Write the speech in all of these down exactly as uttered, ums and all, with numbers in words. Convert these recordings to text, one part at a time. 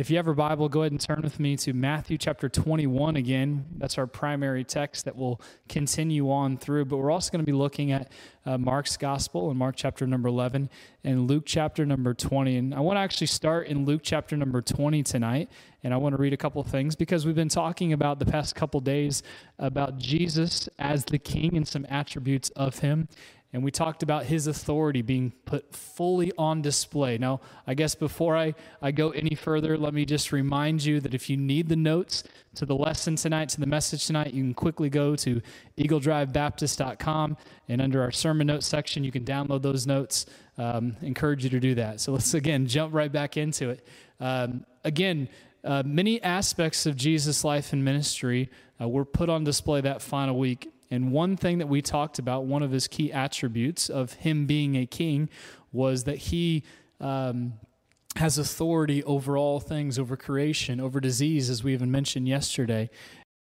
If you have your Bible, go ahead and turn with me to Matthew chapter twenty-one again. That's our primary text that we'll continue on through. But we're also going to be looking at uh, Mark's Gospel in Mark chapter number eleven and Luke chapter number twenty. And I want to actually start in Luke chapter number twenty tonight. And I want to read a couple things because we've been talking about the past couple days about Jesus as the King and some attributes of him. And we talked about his authority being put fully on display. Now, I guess before I, I go any further, let me just remind you that if you need the notes to the lesson tonight, to the message tonight, you can quickly go to Eagle Drive Baptist dot com. And under our sermon notes section, you can download those notes. Um, encourage you to do that. So let's, again, jump right back into it. Um, again, uh, many aspects of Jesus' life and ministry uh, were put on display that final week. And one thing that we talked about, one of his key attributes of him being a king, was that he um, has authority over all things, over creation, over disease, as we even mentioned yesterday.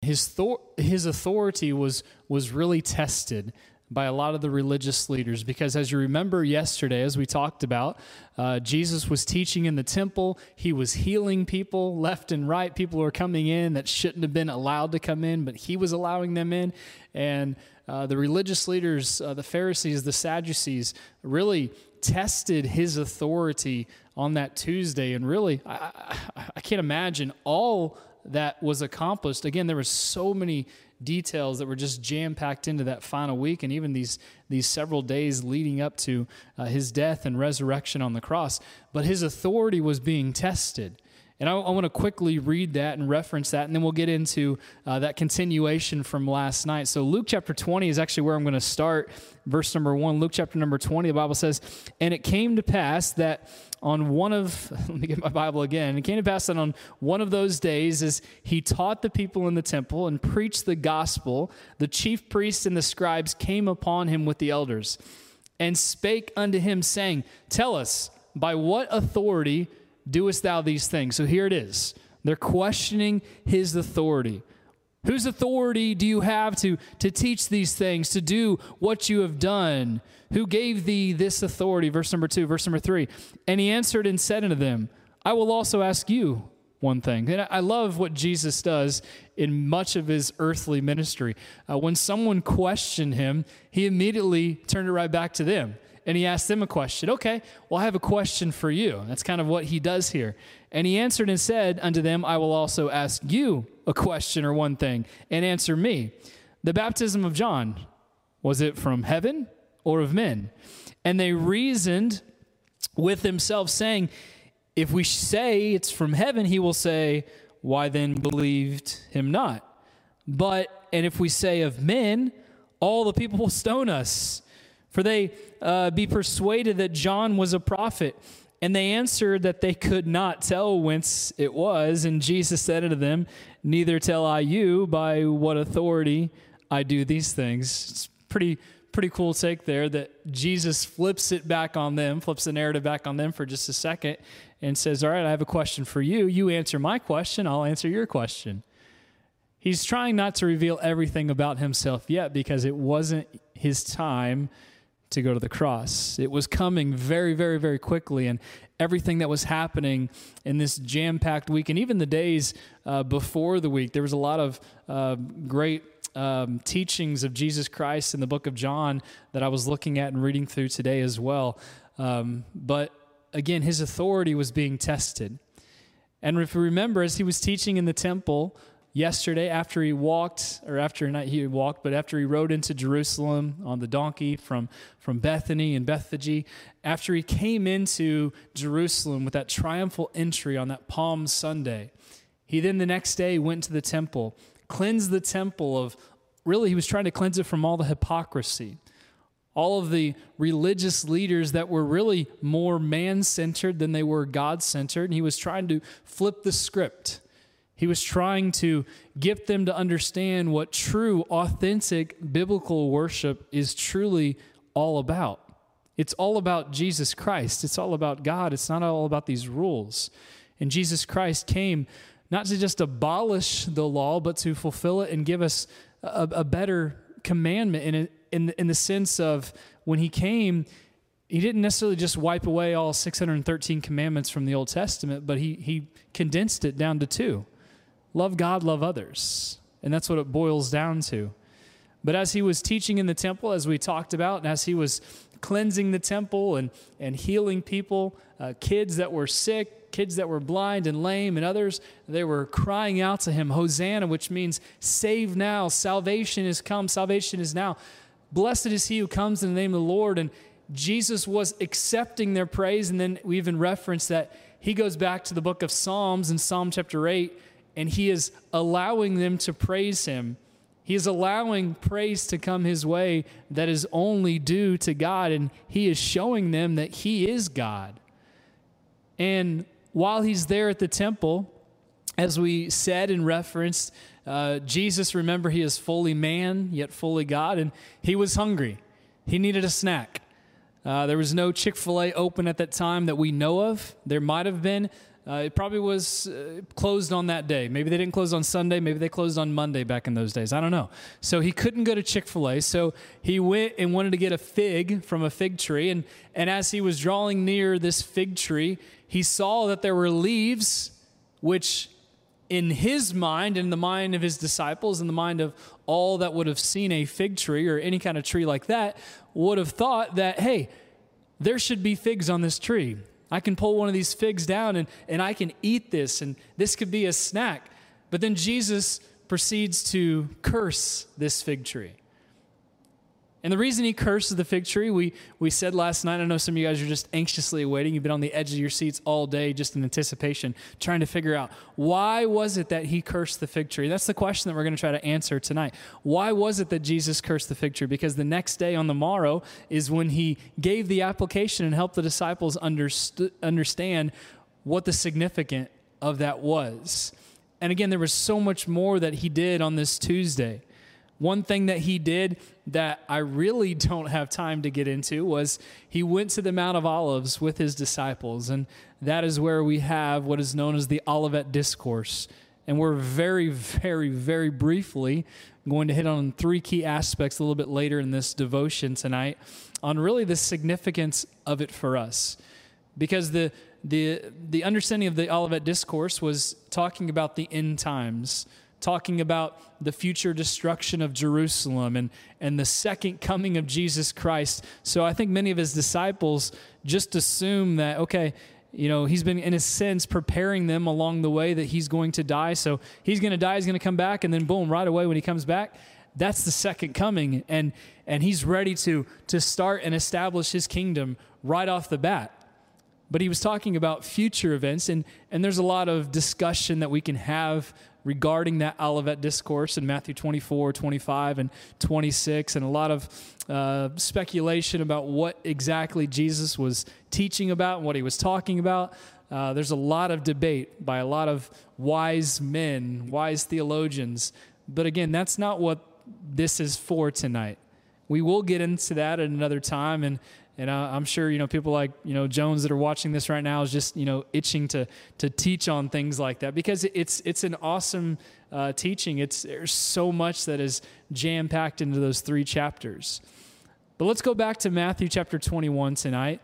His thor- his authority was was really tested by a lot of the religious leaders, because as you remember yesterday, as we talked about, uh, Jesus was teaching in the temple. He was healing people left and right. People were coming in that shouldn't have been allowed to come in, but he was allowing them in. And uh, the religious leaders, uh, the Pharisees, the Sadducees, really tested his authority on that Tuesday. And really, I, I, I can't imagine all that was accomplished. Again, there were so many details that were just jam-packed into that final week, and even these these several days leading up to uh, his death and resurrection on the cross. But his authority was being tested. And I, I want to quickly read that and reference that, and then we'll get into uh, that continuation from last night. So Luke chapter twenty is actually where I'm going to start. Verse number one, Luke chapter number twenty, the Bible says, "And it came to pass that on one of," let me get my Bible again, "it came to pass that on one of those days as he taught the people in the temple and preached the gospel, the chief priests and the scribes came upon him with the elders and spake unto him, saying, Tell us, by what authority doest thou these things?" So here it is. They're questioning his authority. Whose authority do you have to, to teach these things, to do what you have done? Who gave thee this authority? Verse number two, verse number three. "And he answered and said unto them, I will also ask you one thing." And I love what Jesus does in much of his earthly ministry. Uh, when someone questioned him, he immediately turned it right back to them. And he asked them a question. Okay, well, I have a question for you. That's kind of what he does here. "And he answered and said unto them, I will also ask you a question," or one thing, "and answer me. The baptism of John, was it from heaven or of men? And they reasoned with themselves, saying, If we say it's from heaven, he will say, Why then believed him not? But, and if we say of men, all the people will stone us. For they uh, be persuaded that John was a prophet. And they answered that they could not tell whence it was. And Jesus said unto them, Neither tell I you by what authority I do these things." It's pretty, pretty cool take there that Jesus flips it back on them, flips the narrative back on them for just a second and says, all right, I have a question for you. You answer my question, I'll answer your question. He's trying not to reveal everything about himself yet because it wasn't his time to go to the cross. It was coming very, very, very quickly, and everything that was happening in this jam-packed week, and even the days uh, before the week, there was a lot of uh, great um, teachings of Jesus Christ in the book of John that I was looking at and reading through today as well. Um, but again, his authority was being tested. And if you remember, as he was teaching in the temple yesterday, after he walked, or after not he walked, but after he rode into Jerusalem on the donkey from, from Bethany and Bethphage, after he came into Jerusalem with that triumphal entry on that Palm Sunday, he then the next day went to the temple, cleansed the temple of, really he was trying to cleanse it from all the hypocrisy, all of the religious leaders that were really more man-centered than they were God-centered, and he was trying to flip the script. He was trying to get them to understand what true, authentic, biblical worship is truly all about. It's all about Jesus Christ. It's all about God. It's not all about these rules. And Jesus Christ came not to just abolish the law, but to fulfill it and give us a, a better commandment in, a, in, in the sense of when he came, he didn't necessarily just wipe away all six hundred thirteen commandments from the Old Testament, but he, he condensed it down to two. Love God, love others. And that's what it boils down to. But as he was teaching in the temple, as we talked about, and as he was cleansing the temple and, and healing people, uh, kids that were sick, kids that were blind and lame and others, they were crying out to him, Hosanna, which means save now, salvation is come, salvation is now. Blessed is he who comes in the name of the Lord. And Jesus was accepting their praise. And then we even reference that he goes back to the book of Psalms in Psalm chapter eight, and he is allowing them to praise him. He is allowing praise to come his way that is only due to God, and he is showing them that he is God. And while he's there at the temple, as we said and referenced, uh, Jesus, remember, he is fully man, yet fully God, and he was hungry. He needed a snack. Uh, there was no Chick-fil-A open at that time that we know of. There might have been. Uh, it probably was uh, closed on that day. Maybe they didn't close on Sunday. Maybe they closed on Monday back in those days. I don't know. So he couldn't go to Chick-fil-A. So he went and wanted to get a fig from a fig tree. And, and as he was drawing near this fig tree, he saw that there were leaves, which in his mind, in the mind of his disciples, in the mind of all that would have seen a fig tree or any kind of tree like that, would have thought that, hey, there should be figs on this tree. I can pull one of these figs down and, and I can eat this, and this could be a snack. But then Jesus proceeds to curse this fig tree. And the reason he curses the fig tree, we, we said last night, I know some of you guys are just anxiously awaiting. You've been on the edge of your seats all day just in anticipation, trying to figure out, why was it that he cursed the fig tree? That's the question that we're going to try to answer tonight. Why was it that Jesus cursed the fig tree? Because the next day on the morrow is when he gave the application and helped the disciples underst- understand what the significance of that was. And again, there was so much more that he did on this Tuesday. One thing that he did that I really don't have time to get into was he went to the Mount of Olives with his disciples, and that is where we have what is known as the Olivet Discourse. And we're very, very, very briefly going to hit on three key aspects a little bit later in this devotion tonight on really the significance of it for us. Because the the the understanding of the Olivet Discourse was talking about the end times, talking about the future destruction of Jerusalem and, and the second coming of Jesus Christ. So I think many of his disciples just assume that, okay, you know, he's been, in a sense, preparing them along the way that he's going to die. So he's going to die, he's going to come back, and then boom, right away when he comes back, that's the second coming. And and he's ready to, to start and establish his kingdom right off the bat. But he was talking about future events, and, and there's a lot of discussion that we can have regarding that Olivet Discourse in Matthew twenty-four, twenty-five, and twenty-six, and a lot of uh, speculation about what exactly Jesus was teaching about and what he was talking about. Uh, there's a lot of debate by a lot of wise men, wise theologians. But again, that's not what this is for tonight. We will get into that at another time, and And I'm sure, you know, people like, you know, Jones that are watching this right now is just, you know, itching to to teach on things like that, because it's it's an awesome uh, teaching. It's there's so much that is jam-packed into those three chapters. But let's go back to Matthew chapter twenty-one tonight,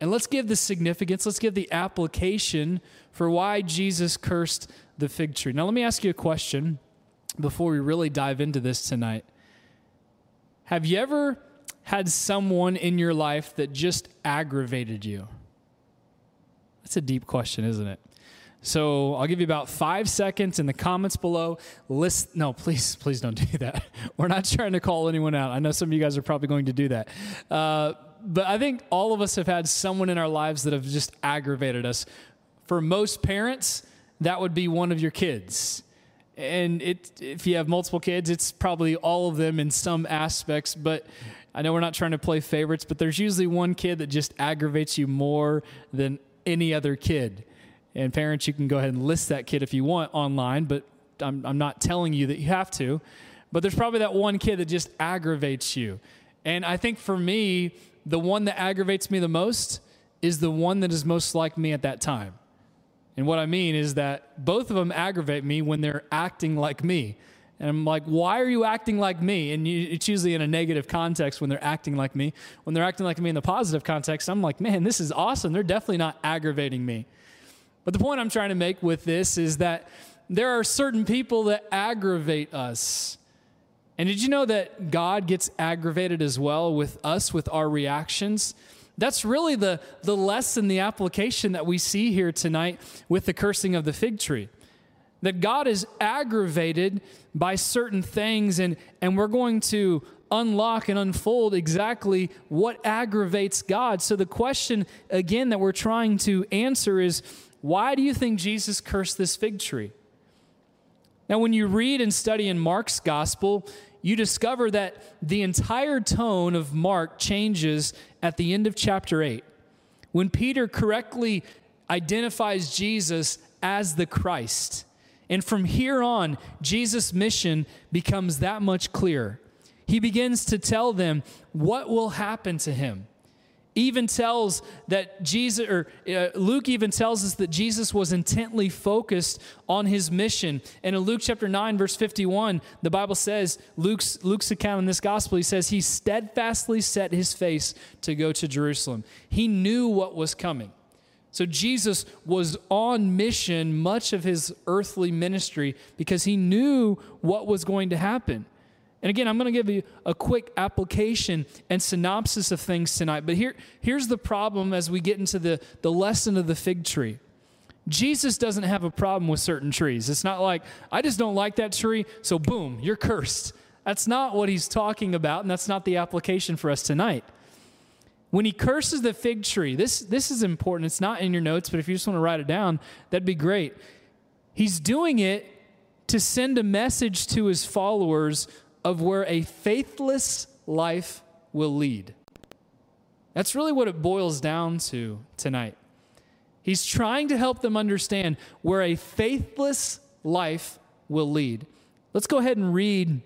and let's give the significance. Let's give the application for why Jesus cursed the fig tree. Now, let me ask you a question before we really dive into this tonight. Have you ever had someone in your life that just aggravated you? That's a deep question, isn't it? So I'll give you about five seconds in the comments below. List, no, please, please don't do that. We're not trying to call anyone out. I know some of you guys are probably going to do that. Uh, but I think all of us have had someone in our lives that have just aggravated us. For most parents, that would be one of your kids. And it, if you have multiple kids, it's probably all of them in some aspects. But I know we're not trying to play favorites, but there's usually one kid that just aggravates you more than any other kid. And parents, you can go ahead and list that kid if you want online, but I'm, I'm not telling you that you have to. But there's probably that one kid that just aggravates you. And I think for me, the one that aggravates me the most is the one that is most like me at that time. And what I mean is that both of them aggravate me when they're acting like me. And I'm like, why are you acting like me? And you, it's usually in a negative context when they're acting like me. When they're acting like me in the positive context, I'm like, man, this is awesome. They're definitely not aggravating me. But the point I'm trying to make with this is that there are certain people that aggravate us. And did you know that God gets aggravated as well with us, with our reactions? That's really the, the lesson, the application that we see here tonight with the cursing of the fig tree. That God is aggravated by certain things, and, and we're going to unlock and unfold exactly what aggravates God. So the question, again, that we're trying to answer is, why do you think Jesus cursed this fig tree? Now, when you read and study in Mark's gospel, you discover that the entire tone of Mark changes at the end of chapter eight. When Peter correctly identifies Jesus as the Christ. And from here on, Jesus' mission becomes that much clearer. He begins to tell them what will happen to him. Even tells that Jesus, or uh, Luke even tells us that Jesus was intently focused on his mission. And in Luke chapter nine, verse fifty-one, the Bible says, Luke's, Luke's account in this gospel, he says, he steadfastly set his face to go to Jerusalem. He knew what was coming. So Jesus was on mission much of his earthly ministry because he knew what was going to happen. And again, I'm going to give you a quick application and synopsis of things tonight. But here, here's the problem as we get into the, the lesson of the fig tree. Jesus doesn't have a problem with certain trees. It's not like, I just don't like that tree, so boom, you're cursed. That's not what he's talking about, and that's not the application for us tonight. When he curses the fig tree, this, this is important. It's not in your notes, but if you just want to write it down, that'd be great. He's doing it to send a message to his followers of where a faithless life will lead. That's really what it boils down to tonight. He's trying to help them understand where a faithless life will lead. Let's go ahead and read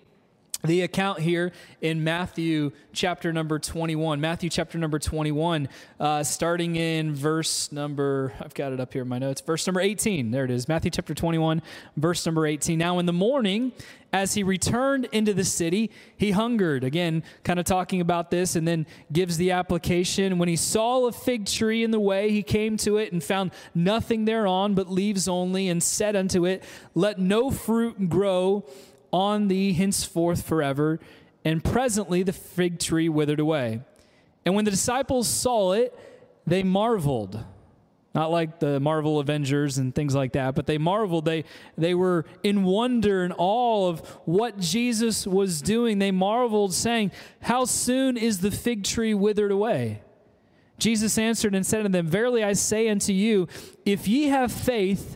the account here in Matthew chapter number twenty-one. Matthew chapter number twenty-one, uh, starting in verse number, I've got it up here in my notes, verse number eighteen. There it is. Matthew chapter twenty-one, verse number eighteen. Now in the morning, as he returned into the city, he hungered. Again, kind of talking about this, and then gives the application. When he saw a fig tree in the way, he came to it and found nothing thereon but leaves only, and said unto it, let no fruit grow on thee henceforth forever. And presently the fig tree withered away. And when the disciples saw it, they marveled. Not like the Marvel Avengers and things like that, but they marveled. They, they were in wonder and awe of what Jesus was doing. They marveled, saying, how soon is the fig tree withered away? Jesus answered and said to them, verily I say unto you, if ye have faith,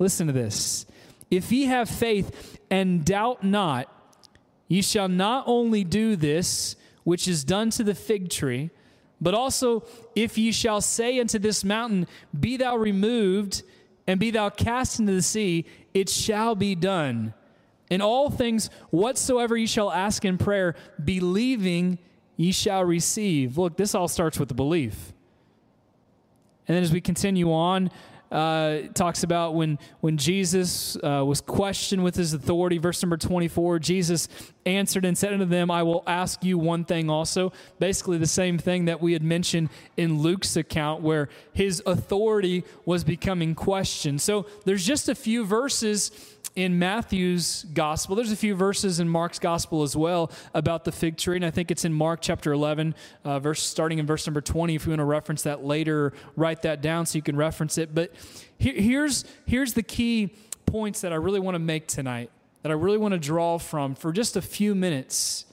listen to this, if ye have faith and doubt not, ye shall not only do this, which is done to the fig tree, but also if ye shall say unto this mountain, be thou removed, and be thou cast into the sea, it shall be done. In all things whatsoever ye shall ask in prayer, believing ye shall receive. Look, this all starts with the belief. And then as we continue on, Uh, it talks about when, when Jesus uh, was questioned with his authority. Verse number twenty-four, Jesus answered and said unto them, I will ask you one thing also. Basically the same thing that we had mentioned in Luke's account where his authority was becoming questioned. So there's just a few verses in Matthew's gospel. There's a few verses in Mark's gospel as well about the fig tree, and I think it's in Mark chapter eleven, uh, verse starting in verse number twenty, if you want to reference that later, write that down so you can reference it. But here, here's, here's the key points that I really want to make tonight, that I really want to draw from for just a few minutes.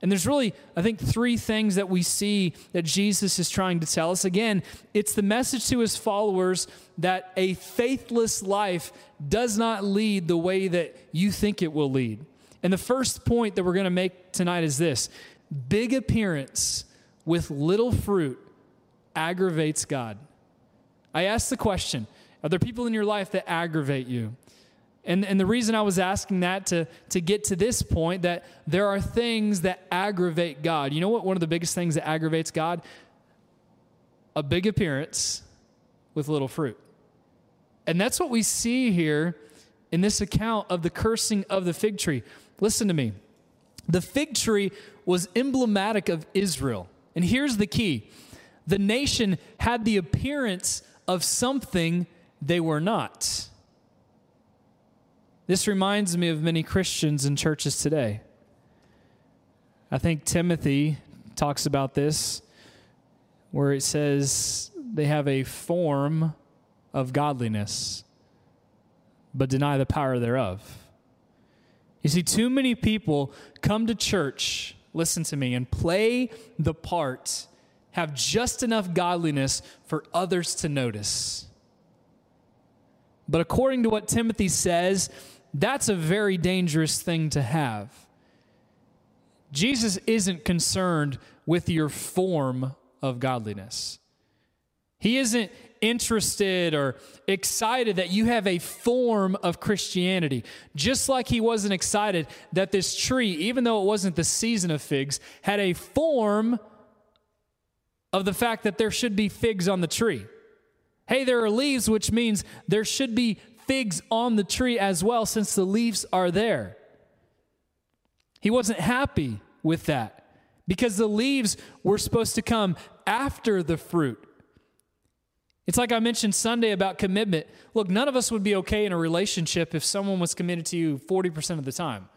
And there's really, I think, three things that we see that Jesus is trying to tell us. Again, it's the message to his followers that a faithless life does not lead the way that you think it will lead. And the first point that we're going to make tonight is this: big appearance with little fruit aggravates God. I asked the question, are there people in your life that aggravate you? And, and the reason I was asking that to, to get to this point, that there are things that aggravate God. You know what? One of the biggest things that aggravates God? A big appearance with little fruit. And that's what we see here in this account of the cursing of the fig tree. Listen to me. The fig tree was emblematic of Israel. And here's the key. The nation had the appearance of something they were not. This reminds me of many Christians in churches today. I think Timothy talks about this, where it says they have a form of godliness, but deny the power thereof. You see, too many people come to church, listen to me, and play the part, have just enough godliness for others to notice. But according to what Timothy says, that's a very dangerous thing to have. Jesus isn't concerned with your form of godliness. He isn't interested or excited that you have a form of Christianity. Just like he wasn't excited that this tree, even though it wasn't the season of figs, had a form of the fact that there should be figs on the tree. Hey, there are leaves, which means there should be figs on the tree as well, since the leaves are there. He wasn't happy with that because the leaves were supposed to come after the fruit. It's like I mentioned Sunday about commitment. Look, none of us would be okay in a relationship if someone was committed to you forty percent of the time.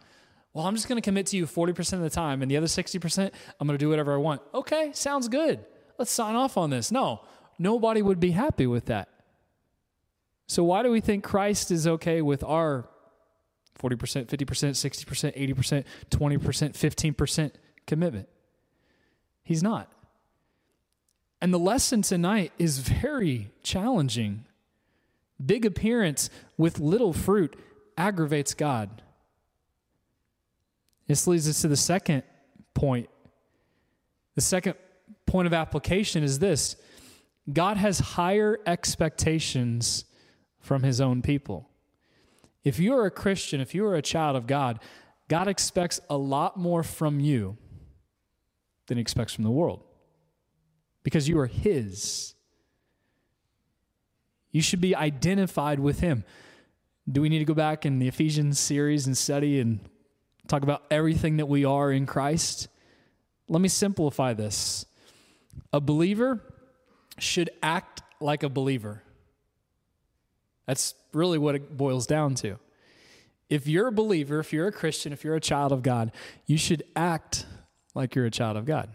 Well, I'm just going to commit to you forty percent of the time, and the other sixty percent, I'm going to do whatever I want. Okay, sounds good. Let's sign off on this. No, nobody would be happy with that. So why do we think Christ is okay with our forty percent, fifty percent, sixty percent, eighty percent, twenty percent, fifteen percent commitment? He's not. And the lesson tonight is very challenging. Big appearance with little fruit aggravates God. This leads us to the second point. The second point of application is this. God has higher expectations from his own people. If you are a Christian, if you are a child of God, God expects a lot more from you than he expects from the world. Because you are his. You should be identified with him. Do we need to go back in the Ephesians series and study and talk about everything that we are in Christ? Let me simplify this. A believer should act like a believer. That's really what it boils down to. If you're a believer, if you're a Christian, if you're a child of God, you should act like you're a child of God.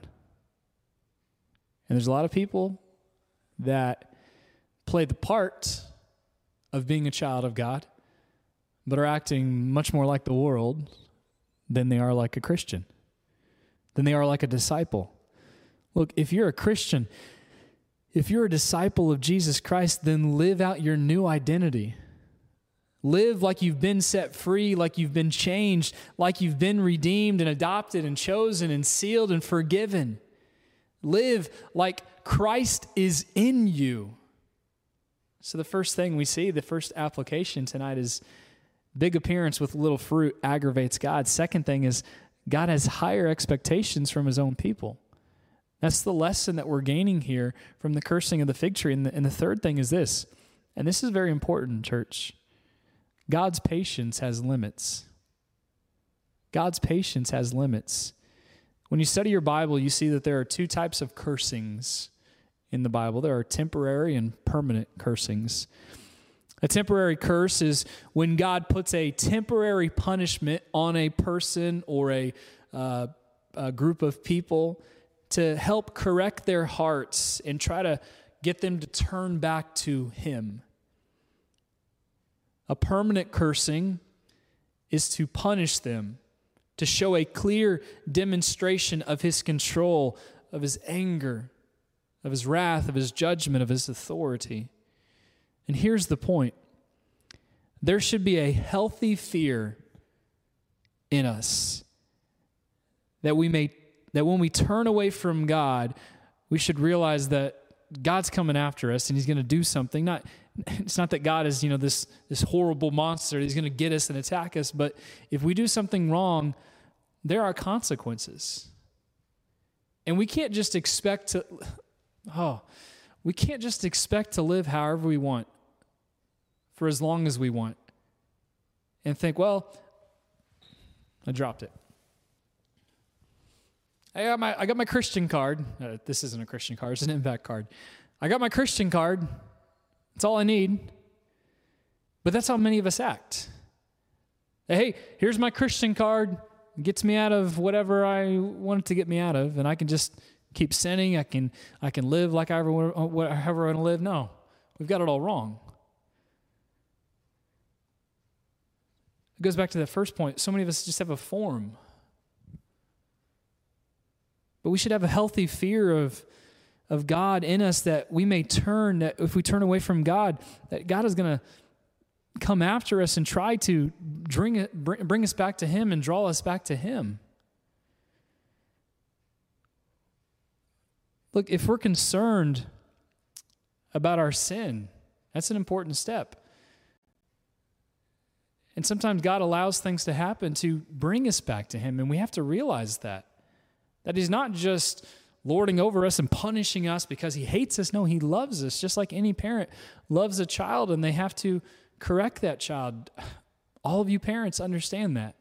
And there's a lot of people that play the part of being a child of God, but are acting much more like the world than they are like a Christian, than they are like a disciple. Look, if you're a Christian, if you're a disciple of Jesus Christ, then live out your new identity. Live like you've been set free, like you've been changed, like you've been redeemed and adopted and chosen and sealed and forgiven. Live like Christ is in you. So the first thing we see, the first application tonight is big appearance with little fruit aggravates God. Second thing is God has higher expectations from his own people. That's the lesson that we're gaining here from the cursing of the fig tree. And the, and the third thing is this, and this is very important, church. God's patience has limits. God's patience has limits. When you study your Bible, you see that there are two types of cursings in the Bible. There are temporary and permanent cursings. A temporary curse is when God puts a temporary punishment on a person or a, uh, a group of people to help correct their hearts and try to get them to turn back to him. A permanent cursing is to punish them, to show a clear demonstration of his control, of his anger, of his wrath, of his judgment, of his authority. And here's the point. There should be a healthy fear in us that we may, that when we turn away from God, we should realize that God's coming after us and he's going to do something. Not, it's not that God is, you know, this, this horrible monster. He's going to get us and attack us. But if we do something wrong, there are consequences. And we can't just expect to, oh, we can't just expect to live however we want for as long as we want. and think, well, I dropped it. I got my, I got my Christian card. Uh, this isn't a Christian card. It's an impact card. I got my Christian card. It's all I need. But that's how many of us act. Hey, here's my Christian card. It gets me out of whatever I want it to get me out of, and I can just keep sinning. I can I can live like I ever, however I want to live. No, we've got it all wrong. It goes back to that first point. So many of us just have a form. But we should have a healthy fear of, of God in us, that we may turn, that if we turn away from God, that God is going to come after us and try to bring, bring us back to Him and draw us back to Him. Look, if we're concerned about our sin, that's an important step. And sometimes God allows things to happen to bring us back to Him, and we have to realize that. That He's not just lording over us and punishing us because He hates us. No, He loves us, just like any parent loves a child, and they have to correct that child. All of you parents understand that.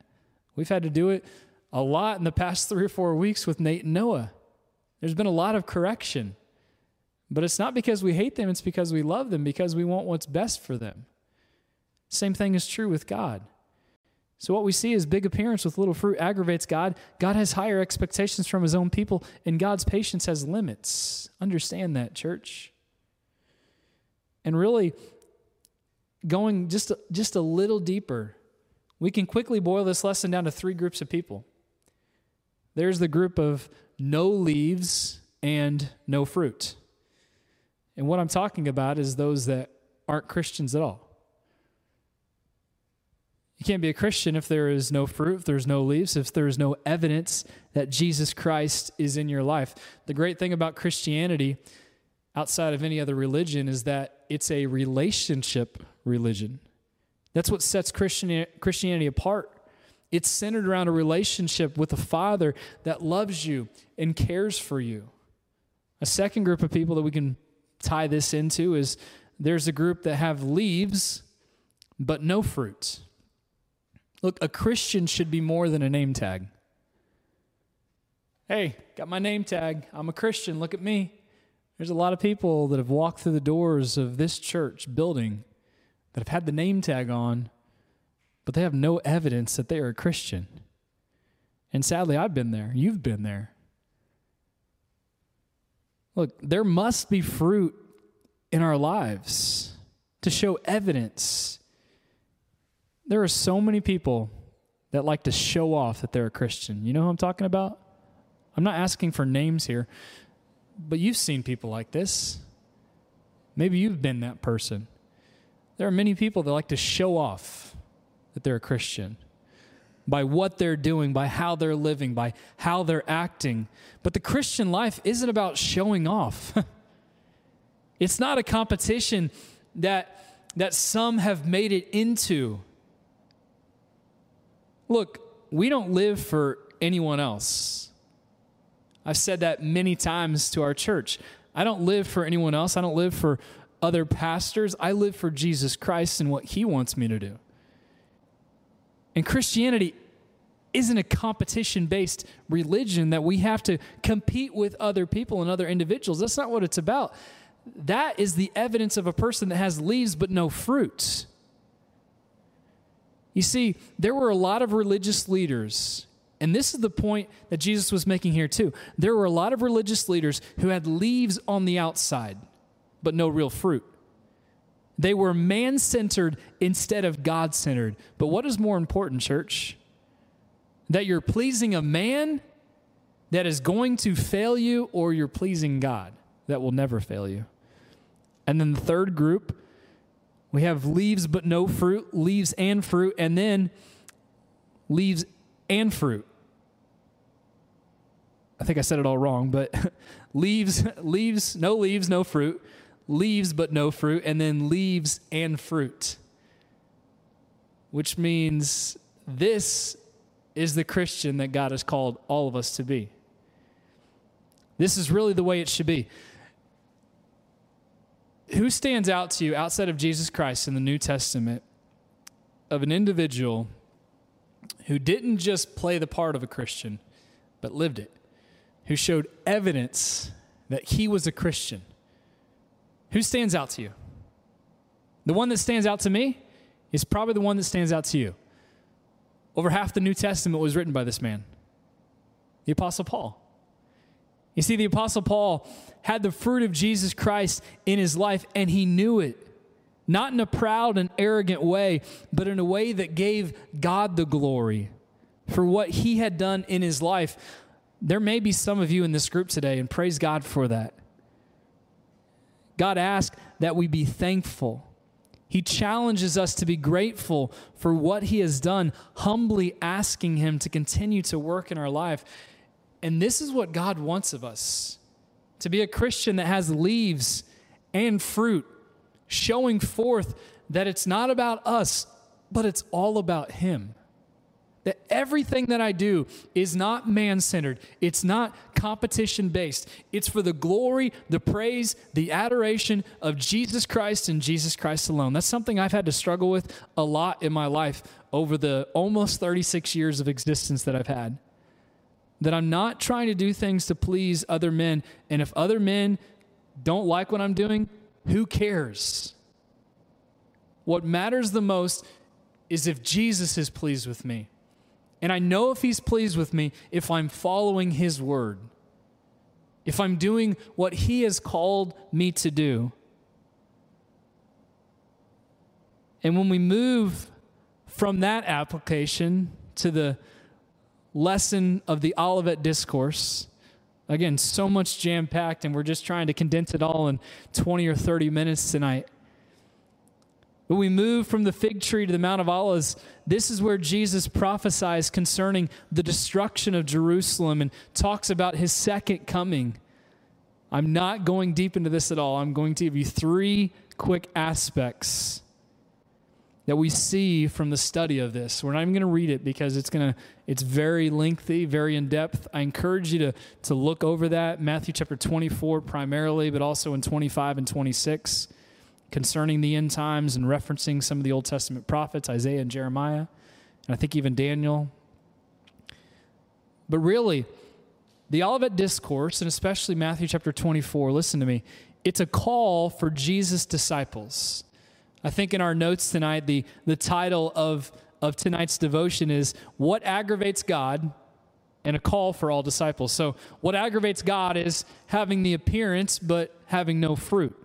We've had to do it a lot in the past three or four weeks with Nate and Noah. There's been a lot of correction. But it's not because we hate them. It's because we love them, because we want what's best for them. Same thing is true with God. So what we see is big appearance with little fruit aggravates God. God has higher expectations from His own people, and God's patience has limits. Understand that, church. And really, going just a, just a little deeper, we can quickly boil this lesson down to three groups of people. There's the group of no leaves and no fruit. And what I'm talking about is those that aren't Christians at all. You can't be a Christian if there is no fruit, if there's no leaves, if there is no evidence that Jesus Christ is in your life. The great thing about Christianity, outside of any other religion, is that it's a relationship religion. That's what sets Christian, Christianity apart. It's centered around a relationship with a Father that loves you and cares for you. A second group of people that we can tie this into is there's a group that have leaves but no fruit. Look, a Christian should be more than a name tag. Hey, got my name tag. I'm a Christian. Look at me. There's a lot of people that have walked through the doors of this church building that have had the name tag on, but they have no evidence that they are a Christian. And sadly, I've been there. You've been there. Look, there must be fruit in our lives to show evidence. There are so many people that like to show off that they're a Christian. You know who I'm talking about? I'm not asking for names here, but you've seen people like this. Maybe you've been that person. There are many people that like to show off that they're a Christian by what they're doing, by how they're living, by how they're acting. But the Christian life isn't about showing off. It's not a competition that, that some have made it into. Look, we don't live for anyone else. I've said that many times to our church. I don't live for anyone else. I don't live for other pastors. I live for Jesus Christ and what He wants me to do. And Christianity isn't a competition-based religion that we have to compete with other people and other individuals. That's not what it's about. That is the evidence of a person that has leaves but no fruit. You see, there were a lot of religious leaders, and this is the point that Jesus was making here too. There were a lot of religious leaders who had leaves on the outside, but no real fruit. They were man-centered instead of God-centered. But what is more important, church? That you're pleasing a man that is going to fail you, or you're pleasing God that will never fail you? And then the third group, we have leaves but no fruit, leaves and fruit, and then leaves and fruit. I think I said it all wrong, but leaves, leaves, no leaves, no fruit, leaves but no fruit, and then leaves and fruit. Which means this is the Christian that God has called all of us to be. This is really the way it should be. Who stands out to you outside of Jesus Christ in the New Testament of an individual who didn't just play the part of a Christian, but lived it, who showed evidence that he was a Christian. Who stands out to you? The one that stands out to me is probably the one that stands out to you. Over half the New Testament was written by this man, the Apostle Paul. You see, the Apostle Paul had the fruit of Jesus Christ in his life, and he knew it. Not in a proud and arrogant way, but in a way that gave God the glory for what he had done in his life. There may be some of you in this group today, and praise God for that. God asks that we be thankful. He challenges us to be grateful for what he has done, humbly asking him to continue to work in our life. And this is what God wants of us, to be a Christian that has leaves and fruit, showing forth that it's not about us, but it's all about him. That everything that I do is not man-centered. It's not competition-based. It's for the glory, the praise, the adoration of Jesus Christ and Jesus Christ alone. That's something I've had to struggle with a lot in my life over the almost thirty-six years of existence that I've had. That I'm not trying to do things to please other men. And if other men don't like what I'm doing, who cares? What matters the most is if Jesus is pleased with me. And I know if he's pleased with me, if I'm following his word, if I'm doing what he has called me to do. And when we move from that application to the lesson of the Olivet Discourse, again, so much jam-packed, and we're just trying to condense it all in twenty or thirty minutes tonight. When we move from the fig tree to the Mount of Olives, this is where Jesus prophesies concerning the destruction of Jerusalem and talks about his second coming. I'm not going deep into this at all. I'm going to give you three quick aspects that we see from the study of this. We're not even going to read it because it's going to it's very lengthy, very in-depth. I encourage you to, to look over that, Matthew chapter twenty-four primarily, but also in twenty-five and twenty-six. Concerning the end times and referencing some of the Old Testament prophets, Isaiah and Jeremiah, and I think even Daniel. But really, the Olivet Discourse, and especially Matthew chapter twenty-four, listen to me, it's a call for Jesus' disciples. I think in our notes tonight, the, the title of, of tonight's devotion is, What Aggravates God? And a Call for All Disciples. So what aggravates God is having the appearance, but having no fruit.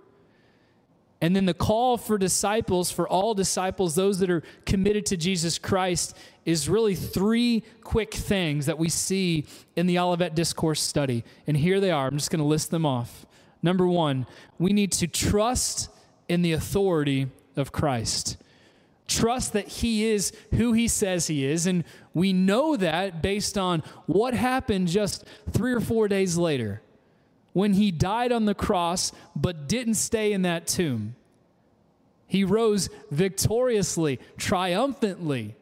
And then the call for disciples, for all disciples, those that are committed to Jesus Christ, is really three quick things that we see in the Olivet Discourse study. And here they are. I'm just going to list them off. Number one, we need to trust in the authority of Christ. Trust that he is who he says he is. And we know that based on what happened just three or four days later, when he died on the cross, but didn't stay in that tomb. He rose victoriously, triumphantly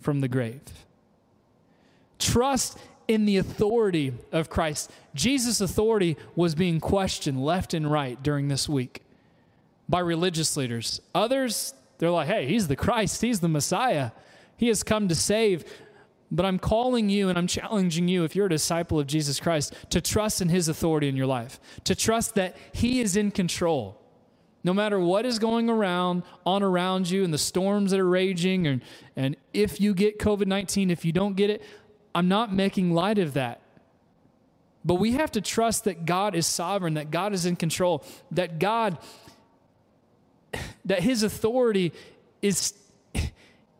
from the grave. Trust in the authority of Christ. Jesus' authority was being questioned left and right during this week by religious leaders. Others, they're like, hey, he's the Christ, he's the Messiah. He has come to save. But I'm calling you and I'm challenging you, if you're a disciple of Jesus Christ, to trust in his authority in your life, to trust that he is in control. No matter what is going around, on around you and the storms that are raging, and, and if you get covid nineteen, if you don't get it, I'm not making light of that. But we have to trust that God is sovereign, that God is in control, that God, that his authority is,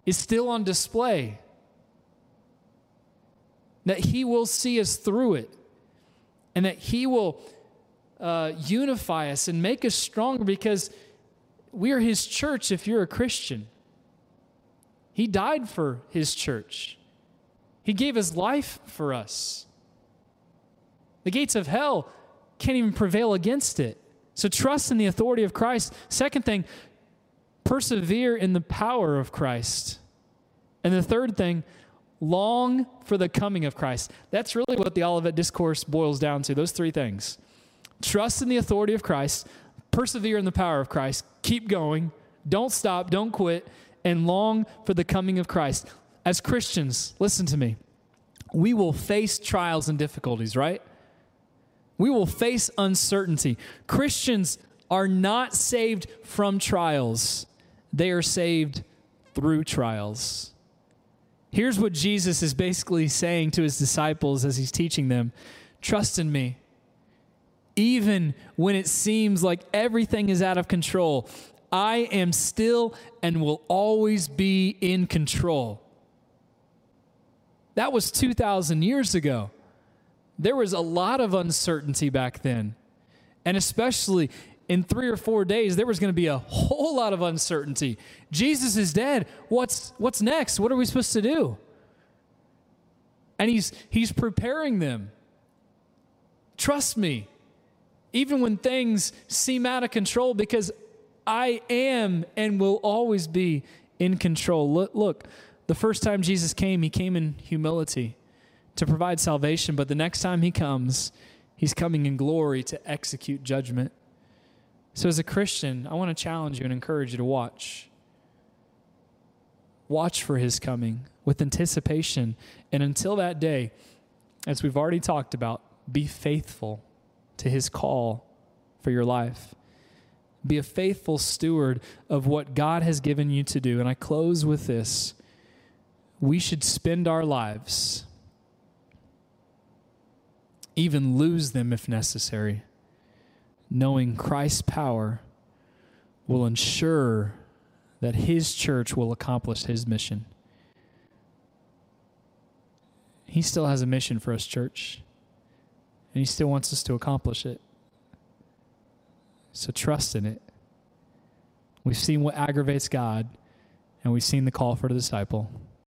is still on display, that he will see us through it, and that he will uh, unify us and make us stronger because we are his church if you're a Christian. He died for his church. He gave his life for us. The gates of hell can't even prevail against it. So trust in the authority of Christ. Second thing, persevere in the power of Christ. And the third thing, long for the coming of Christ. That's really what the Olivet Discourse boils down to, those three things. Trust in the authority of Christ, persevere in the power of Christ, keep going, don't stop, don't quit, and long for the coming of Christ. As Christians, listen to me, we will face trials and difficulties, right? We will face uncertainty. Christians are not saved from trials. They are saved through trials. Here's what Jesus is basically saying to his disciples as he's teaching them. Trust in me. Even when it seems like everything is out of control, I am still and will always be in control. That was two thousand years ago. There was a lot of uncertainty back then. And especially in three or four days, there was going to be a whole lot of uncertainty. Jesus is dead. What's, what's next? What are we supposed to do? And he's, he's preparing them. Trust me, even when things seem out of control, because I am and will always be in control. Look, look, the first time Jesus came, he came in humility to provide salvation, but the next time he comes, he's coming in glory to execute judgment. So as a Christian, I want to challenge you and encourage you to watch. Watch for his coming with anticipation. And until that day, as we've already talked about, be faithful to his call for your life. Be a faithful steward of what God has given you to do. And I close with this. We should spend our lives, even lose them if necessary, knowing Christ's power will ensure that his church will accomplish his mission. He still has a mission for us, church, and he still wants us to accomplish it. So trust in it. We've seen what aggravates God, and we've seen the call for the disciple.